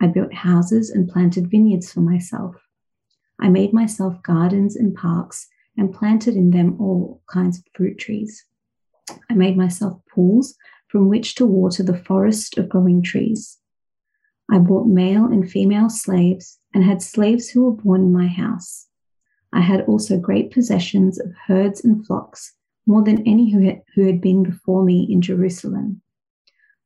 I built houses and planted vineyards for myself. I made myself gardens and parks and planted in them all kinds of fruit trees. I made myself pools from which to water the forest of growing trees. I bought male and female slaves and had slaves who were born in my house. I had also great possessions of herds and flocks, more than any who had been before me in Jerusalem.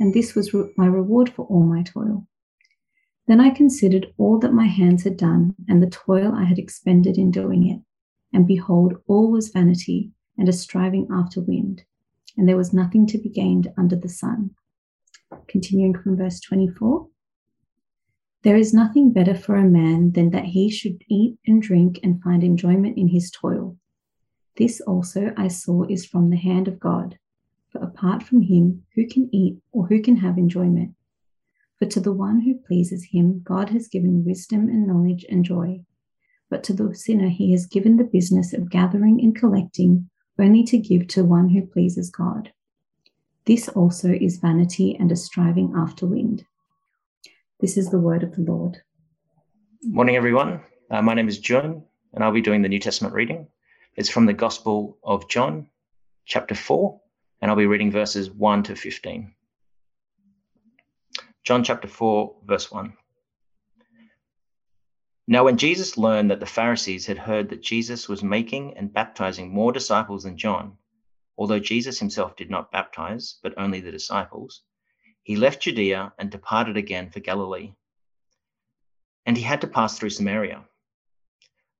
and this was my reward for all my toil. Then I considered all that my hands had done and the toil I had expended in doing it. And behold, all was vanity and a striving after wind, and there was nothing to be gained under the sun. Continuing from verse 24. There is nothing better for a man than that he should eat and drink and find enjoyment in his toil. This also I saw is from the hand of God. Apart from him, who can eat or who can have enjoyment? For to the one who pleases him, God has given wisdom and knowledge and joy. But to the sinner, he has given the business of gathering and collecting, only to give to one who pleases God. This also is vanity and a striving after wind. This is the word of the Lord. Morning, everyone. My name is John, and I'll be doing the New Testament reading. It's from the Gospel of John, chapter 4. And I'll be reading verses 1 to 15. John chapter 4, verse 1. Now when Jesus learned that the Pharisees had heard that Jesus was making and baptizing more disciples than John, although Jesus himself did not baptize, but only the disciples, he left Judea and departed again for Galilee. And he had to pass through Samaria.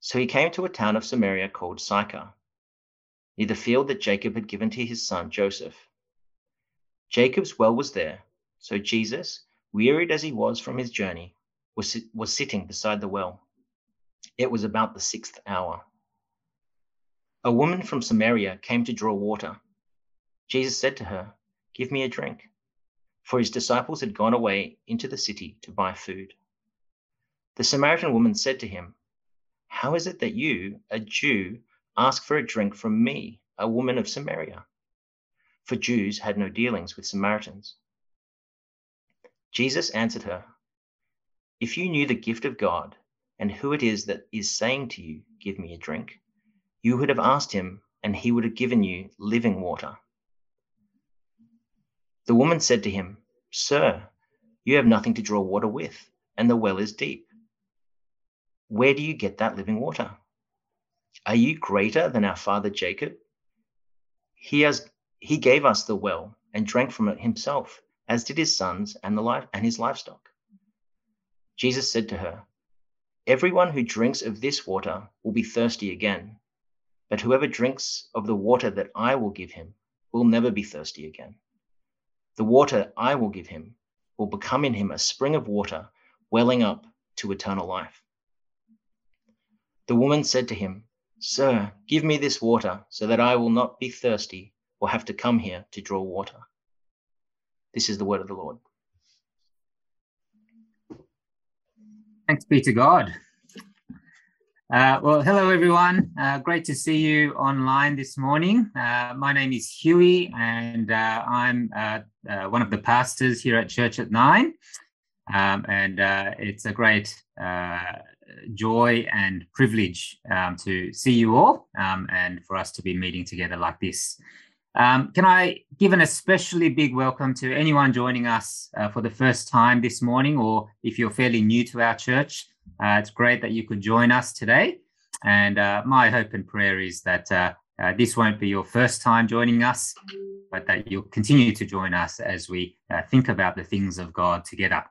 So he came to a town of Samaria called Sychar, near the field that Jacob had given to his son Joseph. Jacob's well was there, so Jesus, wearied as he was from his journey, was sitting beside the well. It was about the 6th hour. A woman from Samaria came to draw water. Jesus said to her, "Give me a drink," for his disciples had gone away into the city to buy food. The Samaritan woman said to him, "How is it that you, a Jew, ask for a drink from me, a woman of Samaria?" For Jews had no dealings with Samaritans. Jesus answered her, "If you knew the gift of God and who it is that is saying to you, 'Give me a drink,' you would have asked him, and he would have given you living water." The woman said to him, "Sir, you have nothing to draw water with, and the well is deep. Where do you get that living water? Are you greater than our father Jacob? He gave us the well and drank from it himself, as did his sons and his livestock." Jesus said to her, "Everyone who drinks of this water will be thirsty again, but whoever drinks of the water that I will give him will never be thirsty again. The water I will give him will become in him a spring of water welling up to eternal life." The woman said to him, "Sir, give me this water so that I will not be thirsty or have to come here to draw water." This is the word of the Lord. Thanks be to God. Well, hello, everyone. Great to see you online this morning. My name is Huey, and I'm one of the pastors here at Church at 9. And it's a great joy and privilege to see you all and for us to be meeting together like this. Can I give an especially big welcome to anyone joining us for the first time this morning, or if you're fairly new to our church, It's great that you could join us today. And my hope and prayer is that this won't be your first time joining us, but that you'll continue to join us as we think about the things of God together.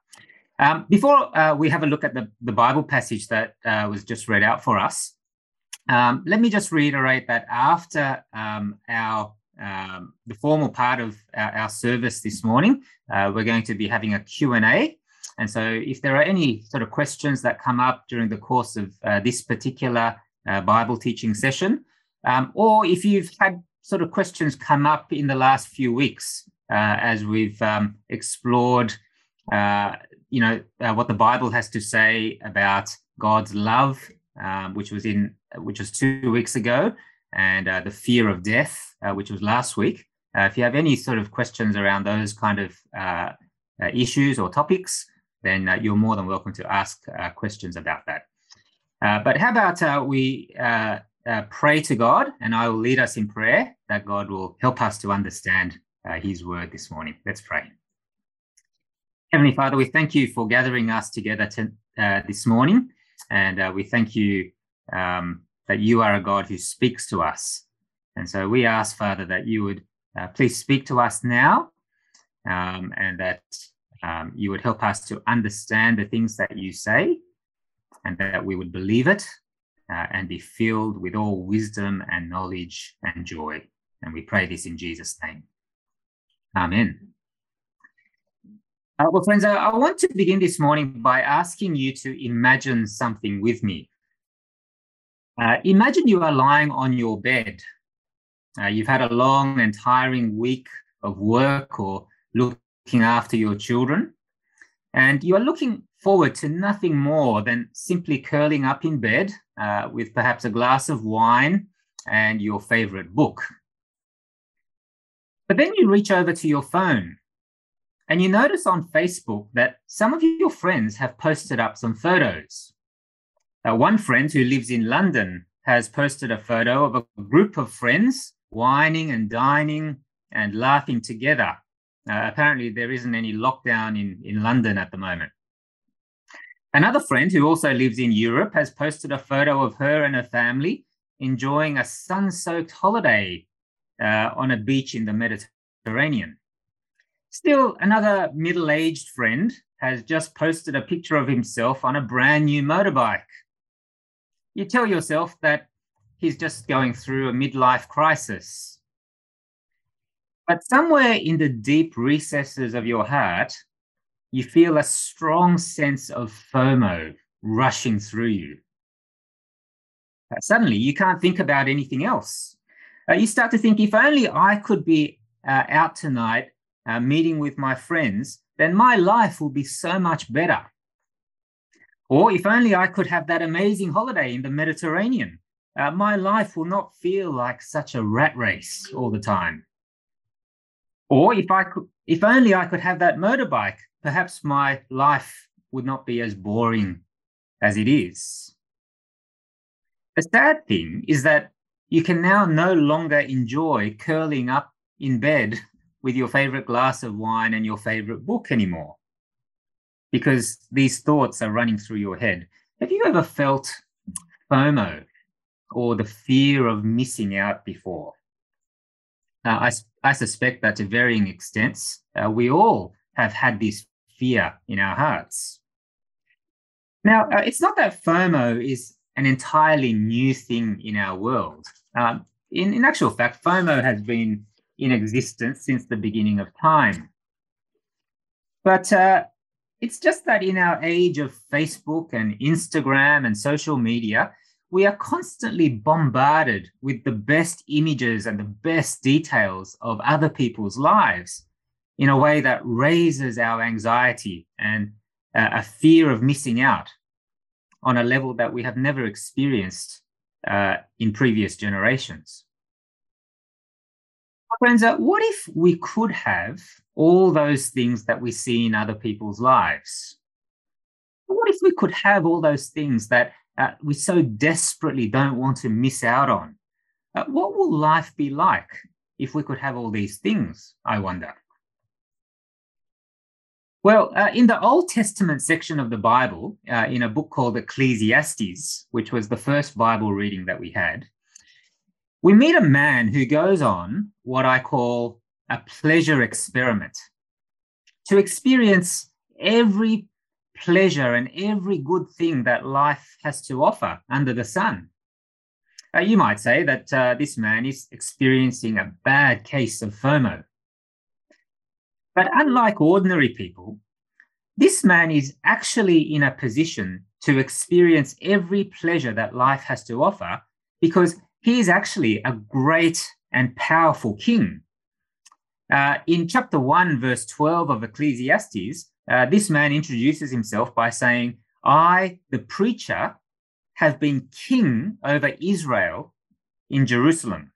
Before we have a look at the Bible passage that was just read out for us, let me just reiterate that after the formal part of our service this morning, we're going to be having a Q&A. And so if there are any sort of questions that come up during the course of this particular Bible teaching session, or if you've had sort of questions come up in the last few weeks as we've explored what the Bible has to say about God's love, which was 2 weeks ago, and the fear of death, which was last week. If you have any sort of questions around those kind of issues or topics, then you're more than welcome to ask questions about that. But how about we pray to God, and I will lead us in prayer that God will help us to understand his word this morning. Let's pray. Heavenly Father, we thank you for gathering us together this morning, and we thank you that you are a God who speaks to us. And so we ask, Father, that you would please speak to us now, and that you would help us to understand the things that you say, and that we would believe it and be filled with all wisdom and knowledge and joy. And we pray this in Jesus' name. Amen. Well, friends, I want to begin this morning by asking you to imagine something with me. Imagine you are lying on your bed. You've had a long and tiring week of work or looking after your children, and you are looking forward to nothing more than simply curling up in bed with perhaps a glass of wine and your favorite book. But then you reach over to your phone, and you notice on Facebook that some of your friends have posted up some photos. One friend who lives in London has posted a photo of a group of friends whining and dining and laughing together. Apparently, there isn't any lockdown in London at the moment. Another friend who also lives in Europe has posted a photo of her and her family enjoying a sun-soaked holiday on a beach in the Mediterranean. Still, another middle-aged friend has just posted a picture of himself on a brand new motorbike. You tell yourself that he's just going through a midlife crisis. But somewhere in the deep recesses of your heart, you feel a strong sense of FOMO rushing through you. Suddenly, you can't think about anything else. You start to think, if only I could be out tonight meeting with my friends, then my life will be so much better. Or if only I could have that amazing holiday in the Mediterranean, my life will not feel like such a rat race all the time. Or if only I could have that motorbike, perhaps my life would not be as boring as it is. The sad thing is that you can now no longer enjoy curling up in bed with your favorite glass of wine and your favorite book anymore, because these thoughts are running through your head. Have you ever felt FOMO, or the fear of missing out, before? I suspect that to varying extents, we all have had this fear in our hearts. Now, it's not that FOMO is an entirely new thing in our world. In actual fact, FOMO has been in existence since the beginning of time. But it's just that in our age of Facebook and Instagram and social media, we are constantly bombarded with the best images and the best details of other people's lives in a way that raises our anxiety and a fear of missing out on a level that we have never experienced in previous generations. Friends, what if we could have all those things that we see in other people's lives? What if we could have all those things that we so desperately don't want to miss out on? What will life be like if we could have all these things, I wonder? Well, in the Old Testament section of the Bible, in a book called Ecclesiastes, which was the first Bible reading that we had, we meet a man who goes on what I call a pleasure experiment to experience every pleasure and every good thing that life has to offer under the sun. You might say that this man is experiencing a bad case of FOMO. But unlike ordinary people, this man is actually in a position to experience every pleasure that life has to offer because he is actually a great and powerful king. In chapter 1, verse 12 of Ecclesiastes, this man introduces himself by saying, "I, the preacher, have been king over Israel in Jerusalem."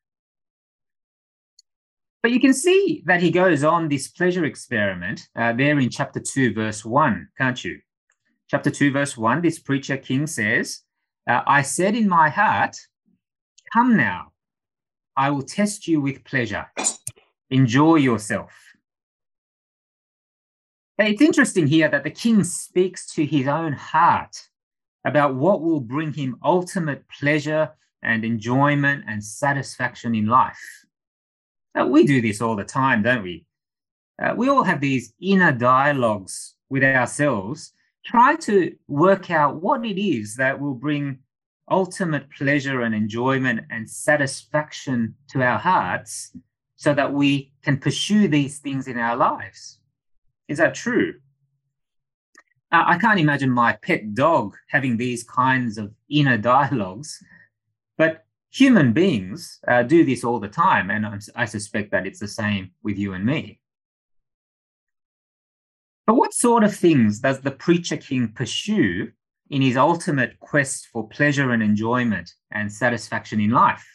But you can see that he goes on this pleasure experiment there in chapter 2, verse 1, can't you? Chapter 2, verse 1, this preacher king says, "I said in my heart, come now, I will test you with pleasure. Enjoy yourself." It's interesting here that the king speaks to his own heart about what will bring him ultimate pleasure and enjoyment and satisfaction in life. We do this all the time, don't we? We all have these inner dialogues with ourselves, try to work out what it is that will bring ultimate pleasure and enjoyment and satisfaction to our hearts so that we can pursue these things in our lives. Is that true? I can't imagine my pet dog having these kinds of inner dialogues, but human beings do this all the time, and I suspect that it's the same with you and me. But what sort of things does the preacher king pursue in his ultimate quest for pleasure and enjoyment and satisfaction in life?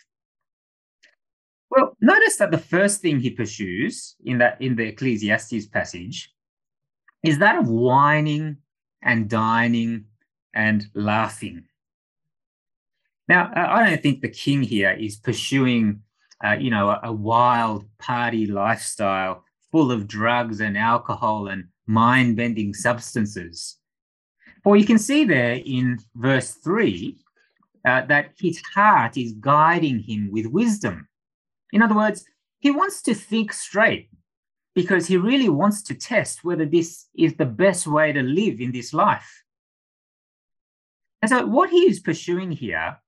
Well, notice that the first thing he pursues in the Ecclesiastes passage is that of whining and dining and laughing. Now, I don't think the king here is pursuing, a wild party lifestyle full of drugs and alcohol and mind-bending substances. For you can see there in verse 3 that his heart is guiding him with wisdom. In other words, he wants to think straight because he really wants to test whether this is the best way to live in this life. And so what he is pursuing here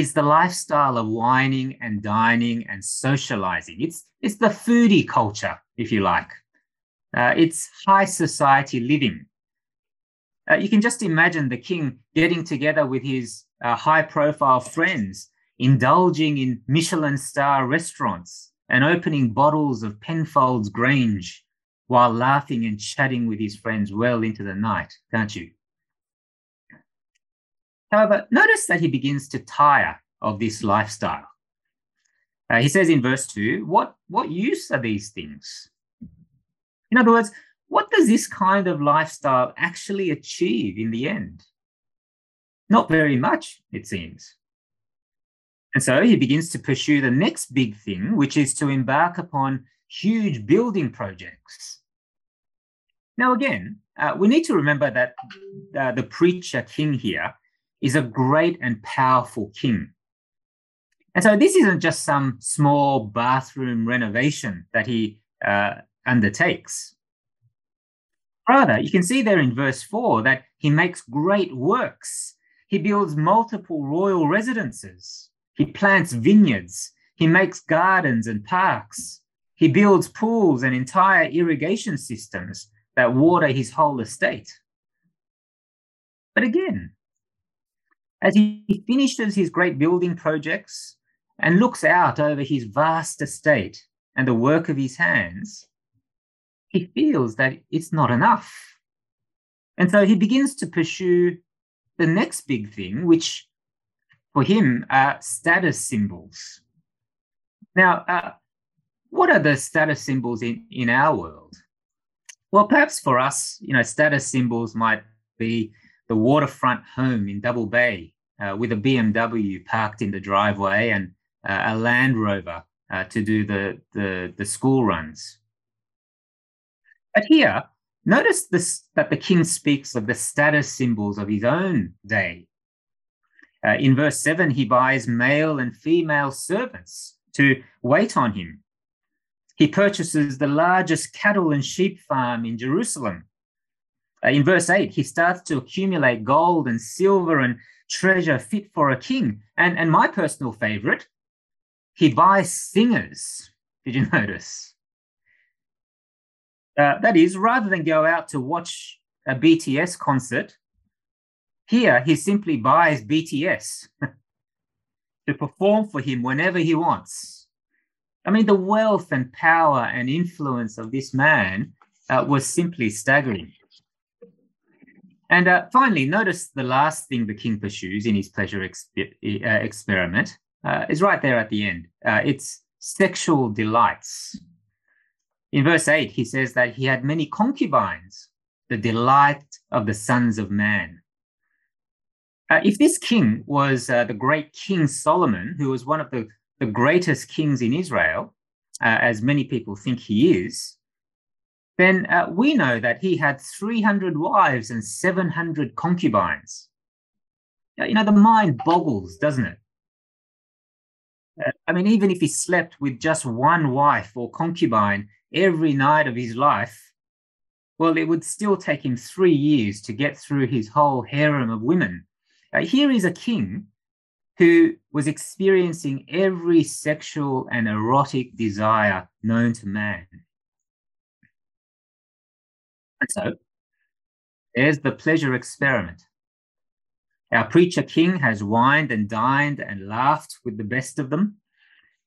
is the lifestyle of whining and dining and socializing. It's the foodie culture, if you like. It's high society living. You can just imagine the king getting together with his high-profile friends, indulging in Michelin-star restaurants and opening bottles of Penfolds Grange while laughing and chatting with his friends well into the night, can't you? However, notice that he begins to tire of this lifestyle. He says in verse 2, what use are these things? In other words, what does this kind of lifestyle actually achieve in the end? Not very much, it seems. And so he begins to pursue the next big thing, which is to embark upon huge building projects. Now, again, we need to remember that the preacher king here is a great and powerful king. And so this isn't just some small bathroom renovation that he undertakes. Rather, you can see there in verse 4 that he makes great works. He builds multiple royal residences. He plants vineyards. He makes gardens and parks. He builds pools and entire irrigation systems that water his whole estate. But again, as he finishes his great building projects and looks out over his vast estate and the work of his hands, he feels that it's not enough. And so he begins to pursue the next big thing, which for him are status symbols. Now, what are the status symbols in our world? Well, perhaps for us, status symbols might be the waterfront home in Double Bay with a BMW parked in the driveway and a Land Rover to do the school runs. But here, Notice this, that the king speaks of the status symbols of his own day. In verse 7, he buys male and female servants to wait on him. He purchases the largest cattle and sheep farm in Jerusalem. In verse 8, he starts to accumulate gold and silver and treasure fit for a king. And my personal favorite, he buys singers. Did you notice? That is, rather than go out to watch a BTS concert, here he simply buys BTS to perform for him whenever he wants. I mean, the wealth and power and influence of this man was simply staggering. And finally, notice the last thing the king pursues in his pleasure experiment is right there at the end. It's sexual delights. In verse 8, he says that he had many concubines, the delight of the sons of man. If this king was the great King Solomon, who was one of the greatest kings in Israel, as many people think he is, then we know that he had 300 wives and 700 concubines. You know, the mind boggles, doesn't it? I mean, even if he slept with just one wife or concubine every night of his life, well, it would still take him 3 years to get through his whole harem of women. Here is a king who was experiencing every sexual and erotic desire known to man. And so, there's the pleasure experiment. Our preacher king has wined and dined and laughed with the best of them.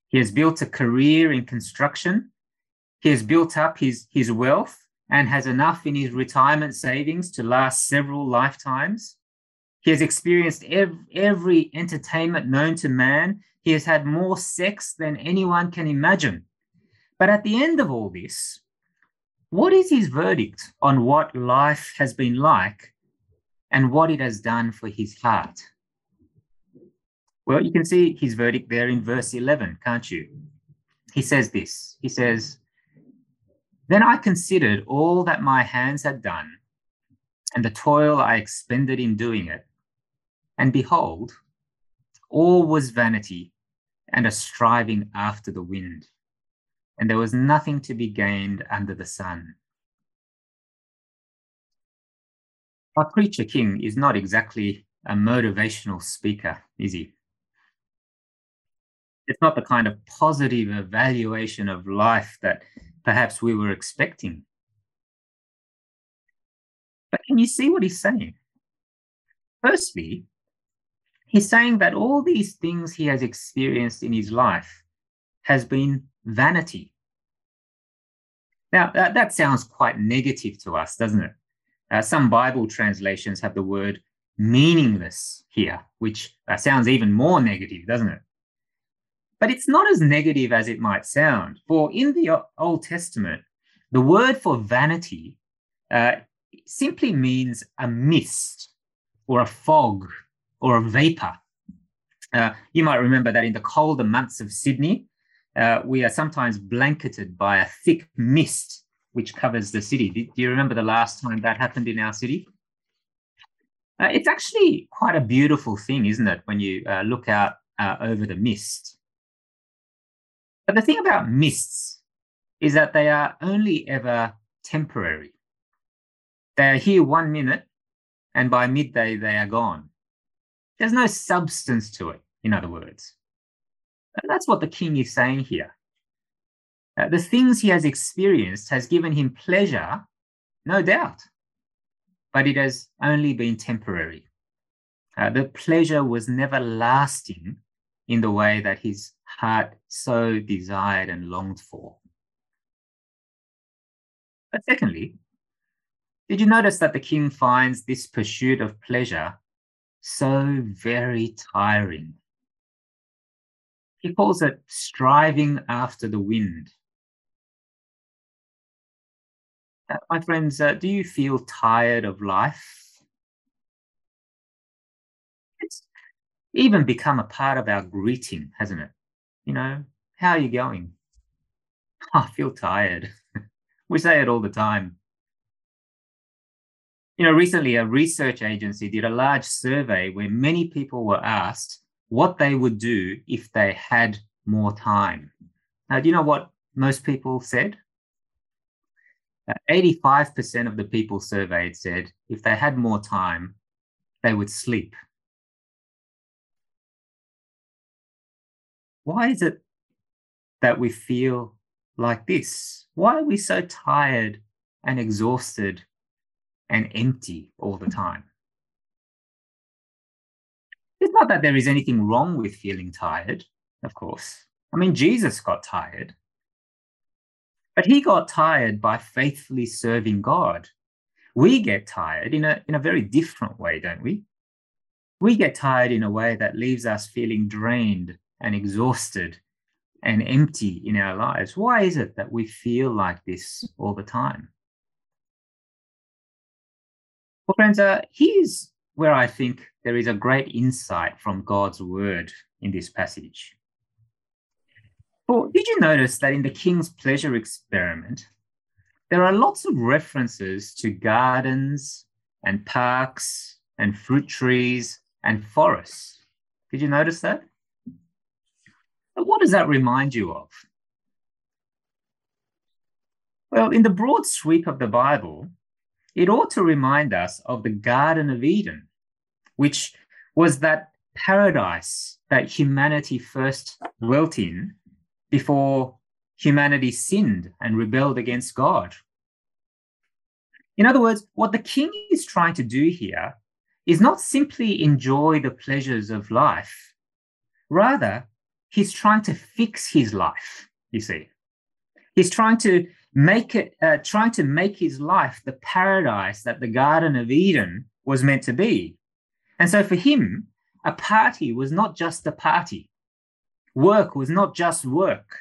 He has built a career in construction. He has built up his wealth and has enough in his retirement savings to last several lifetimes. He has experienced every entertainment known to man. He has had more sex than anyone can imagine. But at the end of all this, what is his verdict on what life has been like and what it has done for his heart? Well, you can see his verdict there in verse 11, can't you? He says this. He says, "Then I considered all that my hands had done and the toil I expended in doing it. And behold, all was vanity and a striving after the wind. And there was nothing to be gained under the sun." Our preacher king is not exactly a motivational speaker, is he? It's not the kind of positive evaluation of life that perhaps we were expecting. But can you see what he's saying? Firstly, he's saying that all these things he has experienced in his life has been vanity. Now, that sounds quite negative to us, doesn't it? Some Bible translations have the word meaningless here, which sounds even more negative, doesn't it? But it's not as negative as it might sound. For in the Old Testament, the word for vanity it simply means a mist or a fog or a vapor. You might remember that in the colder months of Sydney, we are sometimes blanketed by a thick mist which covers the city. Do you remember the last time that happened in our city? It's actually quite a beautiful thing, isn't it, when you look out over the mist. But the thing about mists is that they are only ever temporary. They are here 1 minute, and by midday they are gone. There's no substance to it, in other words. And that's what the king is saying here. The things he has experienced has given him pleasure, no doubt, but it has only been temporary. The pleasure was never lasting in the way that his heart so desired and longed for. But secondly, did you notice that the king finds this pursuit of pleasure so very tiring? He calls it striving after the wind. My friends, do you feel tired of life? It's even become a part of our greeting, hasn't it? You know, how are you going? I feel tired. We say it all the time. You know, recently a research agency did a large survey where many people were asked what they would do if they had more time. Now, do you know what most people said? 85% of the people surveyed said if they had more time, they would sleep. Why is it that we feel like this? Why are we so tired and exhausted and empty all the time? It's not that there is anything wrong with feeling tired, of course. I mean, Jesus got tired. But he got tired by faithfully serving God. We get tired in a very different way, don't we? We get tired in a way that leaves us feeling drained and exhausted and empty in our lives. Why is it that we feel like this all the time? Well, friends, here's where I think there is a great insight from God's word in this passage. Well, did you notice that in the King's Pleasure Experiment, there are lots of references to gardens and parks and fruit trees and forests? Did you notice that? What does that remind you of? Well, in the broad sweep of the Bible, it ought to remind us of the Garden of Eden, which was that paradise that humanity first dwelt in before humanity sinned and rebelled against God. In other words, what the King is trying to do here is not simply enjoy the pleasures of life. Rather, he's trying to fix his life, you see. He's trying to make his life the paradise that the Garden of Eden was meant to be. And so for him, a party was not just a party. Work was not just work.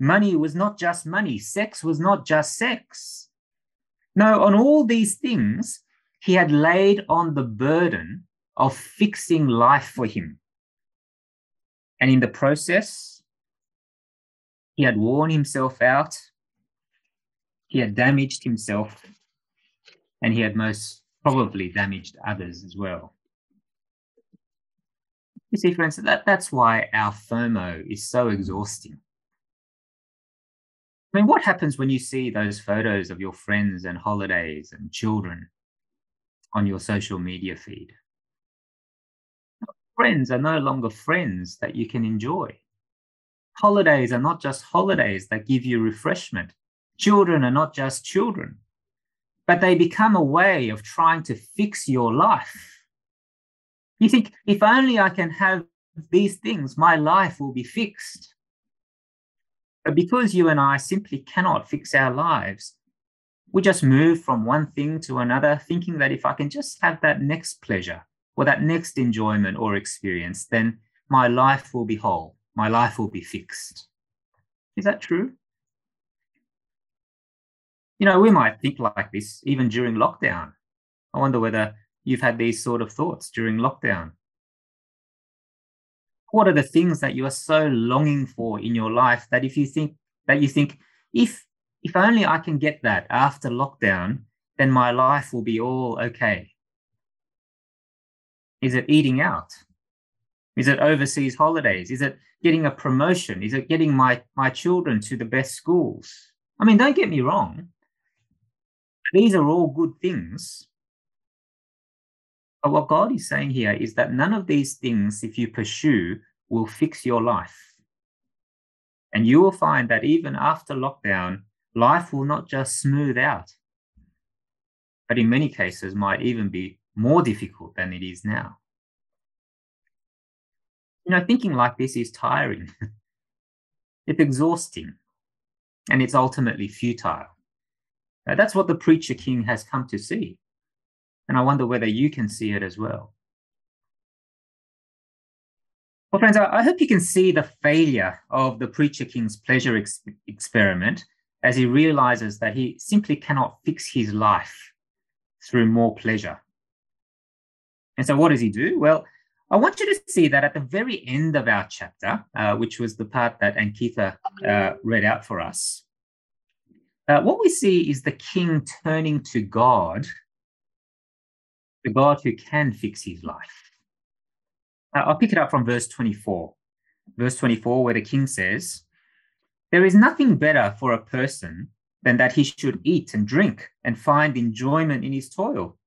Money was not just money. Sex was not just sex. No, on all these things, he had laid on the burden of fixing life for him. And in the process, he had worn himself out. He had damaged himself. And he had most probably damaged others as well. You see, friends, that's why our FOMO is so exhausting. I mean, what happens when you see those photos of your friends and holidays and children on your social media feed? Friends are no longer friends that you can enjoy. Holidays are not just holidays that give you refreshment. Children are not just children, but they become a way of trying to fix your life. You think, if only I can have these things, my life will be fixed. But because you and I simply cannot fix our lives, we just move from one thing to another, thinking that if I can just have that next pleasure or that next enjoyment or experience, then my life will be whole, my life will be fixed. Is that true? You know, we might think like this even during lockdown. I wonder whether you've had these sort of thoughts during lockdown. What are the things that you are so longing for in your life that if only I can get that after lockdown, then my life will be all okay? Is it eating out? Is it overseas holidays? Is it getting a promotion? Is it getting my children to the best schools? I mean, don't get me wrong. These are all good things. But what God is saying here is that none of these things, if you pursue, will fix your life. And you will find that even after lockdown, life will not just smooth out, but in many cases might even be more difficult than it is now. You know, thinking like this is tiring. It's exhausting. And it's ultimately futile. Now, that's what the preacher king has come to see. And I wonder whether you can see it as well. Well, friends, I hope you can see the failure of the preacher king's pleasure experiment as he realizes that he simply cannot fix his life through more pleasure. And so what does he do? Well, I want you to see that at the very end of our chapter, which was the part that Ankitha read out for us, what we see is the king turning to God the God who can fix his life. I'll pick it up from verse 24. Verse 24, where the king says, "There is nothing better for a person than that he should eat and drink and find enjoyment in his toil.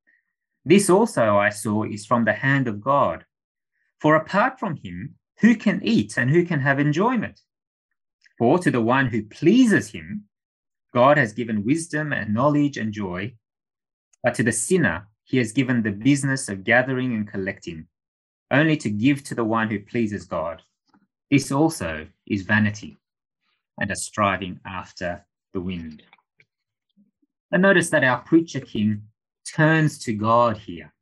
This also I saw is from the hand of God. For apart from him, who can eat and who can have enjoyment? For to the one who pleases him, God has given wisdom and knowledge and joy, but to the sinner he has given the business of gathering and collecting, only to give to the one who pleases God. This also is vanity and a striving after the wind." And notice that our preacher king turns to God here.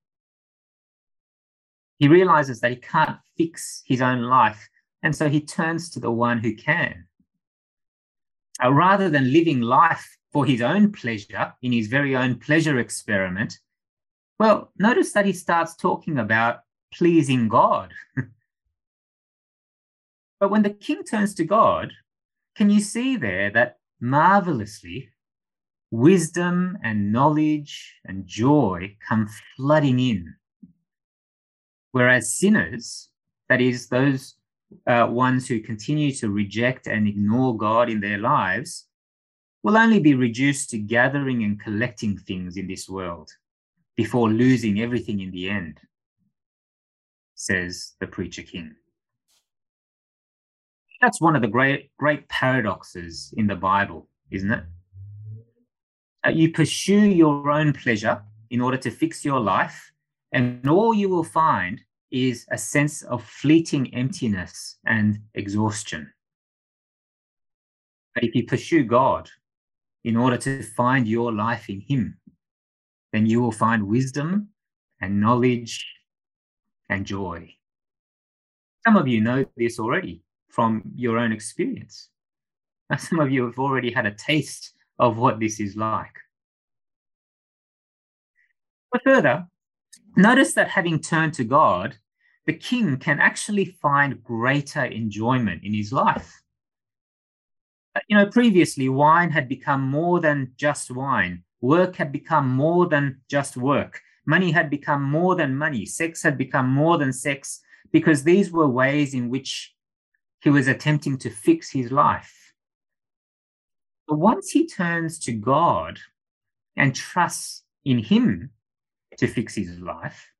He realizes that he can't fix his own life, and so he turns to the one who can. Rather than living life for his own pleasure, in his very own pleasure experiment, well, notice that he starts talking about pleasing God. But when the king turns to God, can you see there that marvelously wisdom and knowledge and joy come flooding in? Whereas sinners, that is, those ones who continue to reject and ignore God in their lives, will only be reduced to gathering and collecting things in this world before losing everything in the end, says the preacher king. That's one of the great paradoxes in the Bible, isn't it? You pursue your own pleasure in order to fix your life, and all you will find is a sense of fleeting emptiness and exhaustion. But if you pursue God in order to find your life in him, then you will find wisdom and knowledge and joy. Some of you know this already from your own experience. Now, some of you have already had a taste of what this is like. But further, notice that having turned to God, the king can actually find greater enjoyment in his life. You know, previously, wine had become more than just wine. Work had become more than just work. Money had become more than money. Sex had become more than sex, because these were ways in which he was attempting to fix his life. But once he turns to God and trusts in him to fix his life,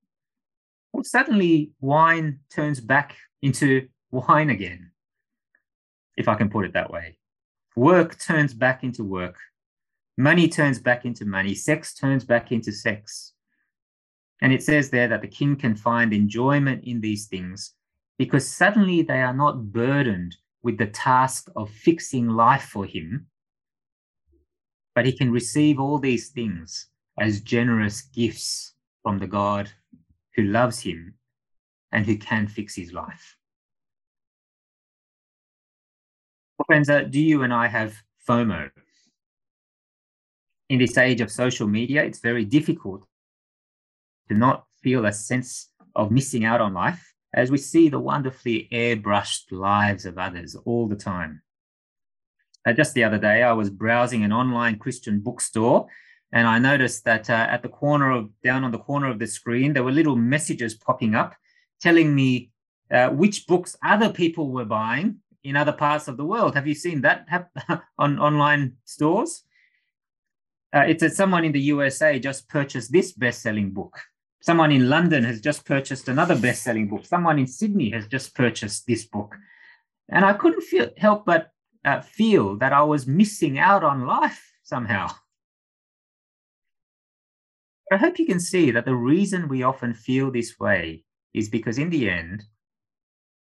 well, suddenly wine turns back into wine again, if I can put it that way. Work turns back into work. Money turns back into money. Sex turns back into sex. And it says there that the king can find enjoyment in these things, because suddenly they are not burdened with the task of fixing life for him, but he can receive all these things as generous gifts from the God who loves him and who can fix his life. Well, friends, do you and I have FOMO? In this age of social media, it's very difficult to not feel a sense of missing out on life, as we see the wonderfully airbrushed lives of others all the time. Just the other day, I was browsing an online Christian bookstore, and I noticed that down on the corner of the screen, there were little messages popping up telling me which books other people were buying in other parts of the world. Have you seen that on online stores? It said someone in the USA just purchased this best-selling book. Someone in London has just purchased another best-selling book. Someone in Sydney has just purchased this book. And I couldn't help but feel that I was missing out on life somehow. I hope you can see that the reason we often feel this way is because in the end,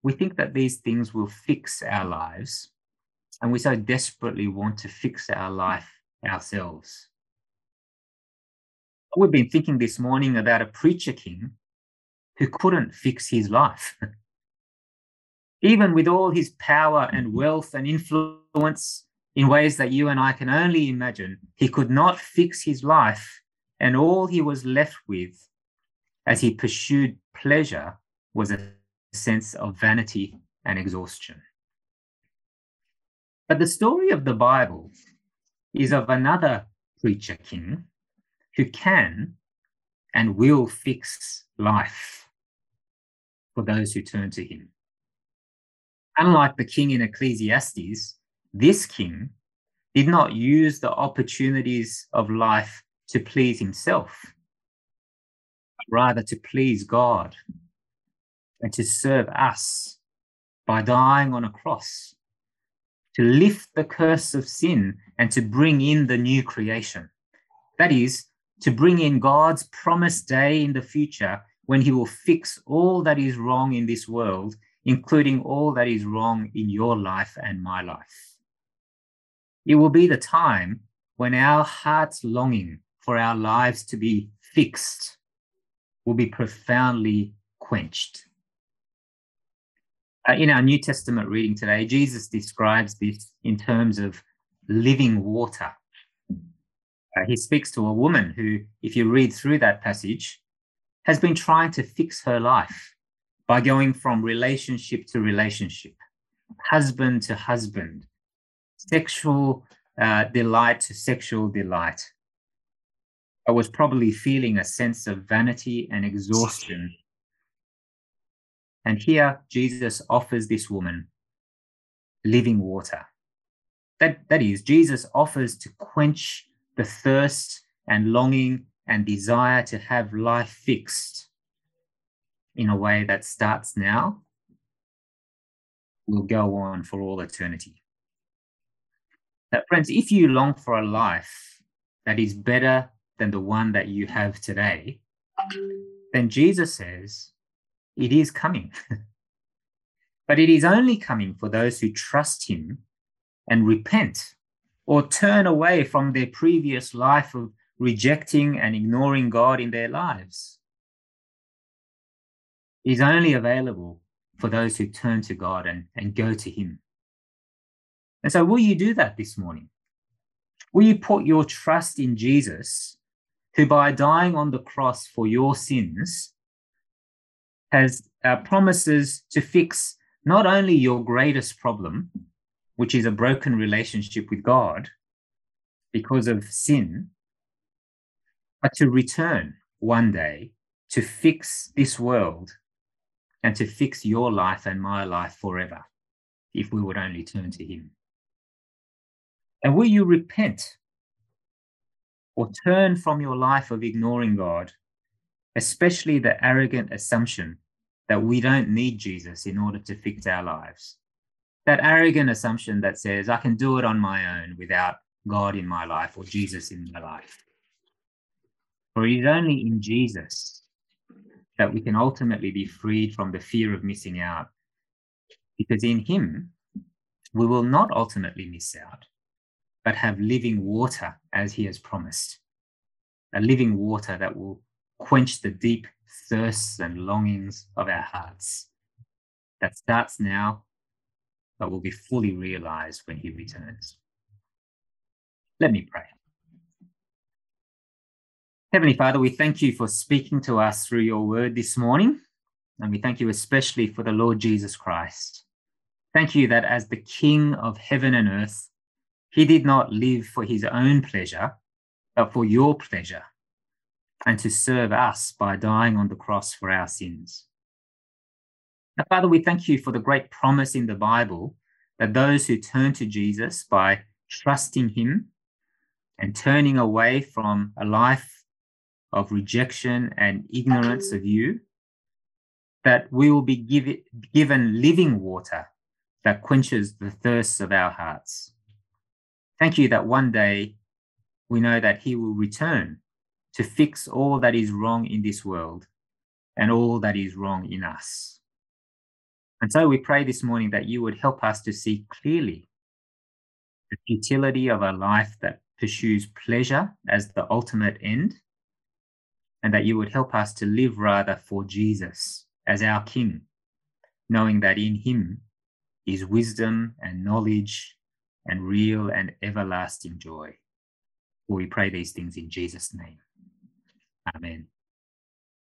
we think that these things will fix our lives, and we so desperately want to fix our life ourselves. We've been thinking this morning about a preacher king who couldn't fix his life. Even with all his power and wealth and influence in ways that you and I can only imagine, he could not fix his life, and all he was left with as he pursued pleasure was a sense of vanity and exhaustion. But the story of the Bible is of another preacher king who can and will fix life for those who turn to him. Unlike the king in Ecclesiastes, this king did not use the opportunities of life to please himself, but rather to please God and to serve us by dying on a cross, to lift the curse of sin and to bring in the new creation. That is, to bring in God's promised day in the future when he will fix all that is wrong in this world, including all that is wrong in your life and my life. It will be the time when our heart's longing for our lives to be fixed will be profoundly quenched. In our New Testament reading today, Jesus describes this in terms of living water. He speaks to a woman who, if you read through that passage, has been trying to fix her life by going from relationship to relationship, husband to husband, sexual delight to sexual delight. I was probably feeling a sense of vanity and exhaustion. And here, Jesus offers this woman living water. That is, Jesus offers to quench the thirst and longing and desire to have life fixed in a way that starts now, will go on for all eternity. But friends, if you long for a life that is better than the one that you have today, then Jesus says, it is coming, but it is only coming for those who trust him and repent or turn away from their previous life of rejecting and ignoring God in their lives. It is only available for those who turn to God and go to him. And so will you do that this morning? Will you put your trust in Jesus, who by dying on the cross for your sins has promises to fix not only your greatest problem, which is a broken relationship with God because of sin, but to return one day to fix this world and to fix your life and my life forever, if we would only turn to him. And will you repent or turn from your life of ignoring God, especially the arrogant assumption that we don't need Jesus in order to fix our lives? That arrogant assumption that says, I can do it on my own without God in my life or Jesus in my life. For it is only in Jesus that we can ultimately be freed from the fear of missing out, because in him, we will not ultimately miss out, but have living water as he has promised, a living water that will quench the deep thirsts and longings of our hearts. That starts now, but will be fully realized when he returns. Let me pray. Heavenly Father, we thank you for speaking to us through your word this morning, and we thank you especially for the Lord Jesus Christ. Thank you that as the King of heaven and earth, he did not live for his own pleasure, but for your pleasure, and to serve us by dying on the cross for our sins. Now, Father, we thank you for the great promise in the Bible that those who turn to Jesus by trusting him and turning away from a life of rejection and ignorance of you, that we will be given living water that quenches the thirsts of our hearts. Thank you that one day we know that he will return to fix all that is wrong in this world and all that is wrong in us. And so we pray this morning that you would help us to see clearly the futility of a life that pursues pleasure as the ultimate end, and that you would help us to live rather for Jesus as our King, knowing that in him is wisdom and knowledge and real and everlasting joy. For we pray these things in Jesus' name. Amen.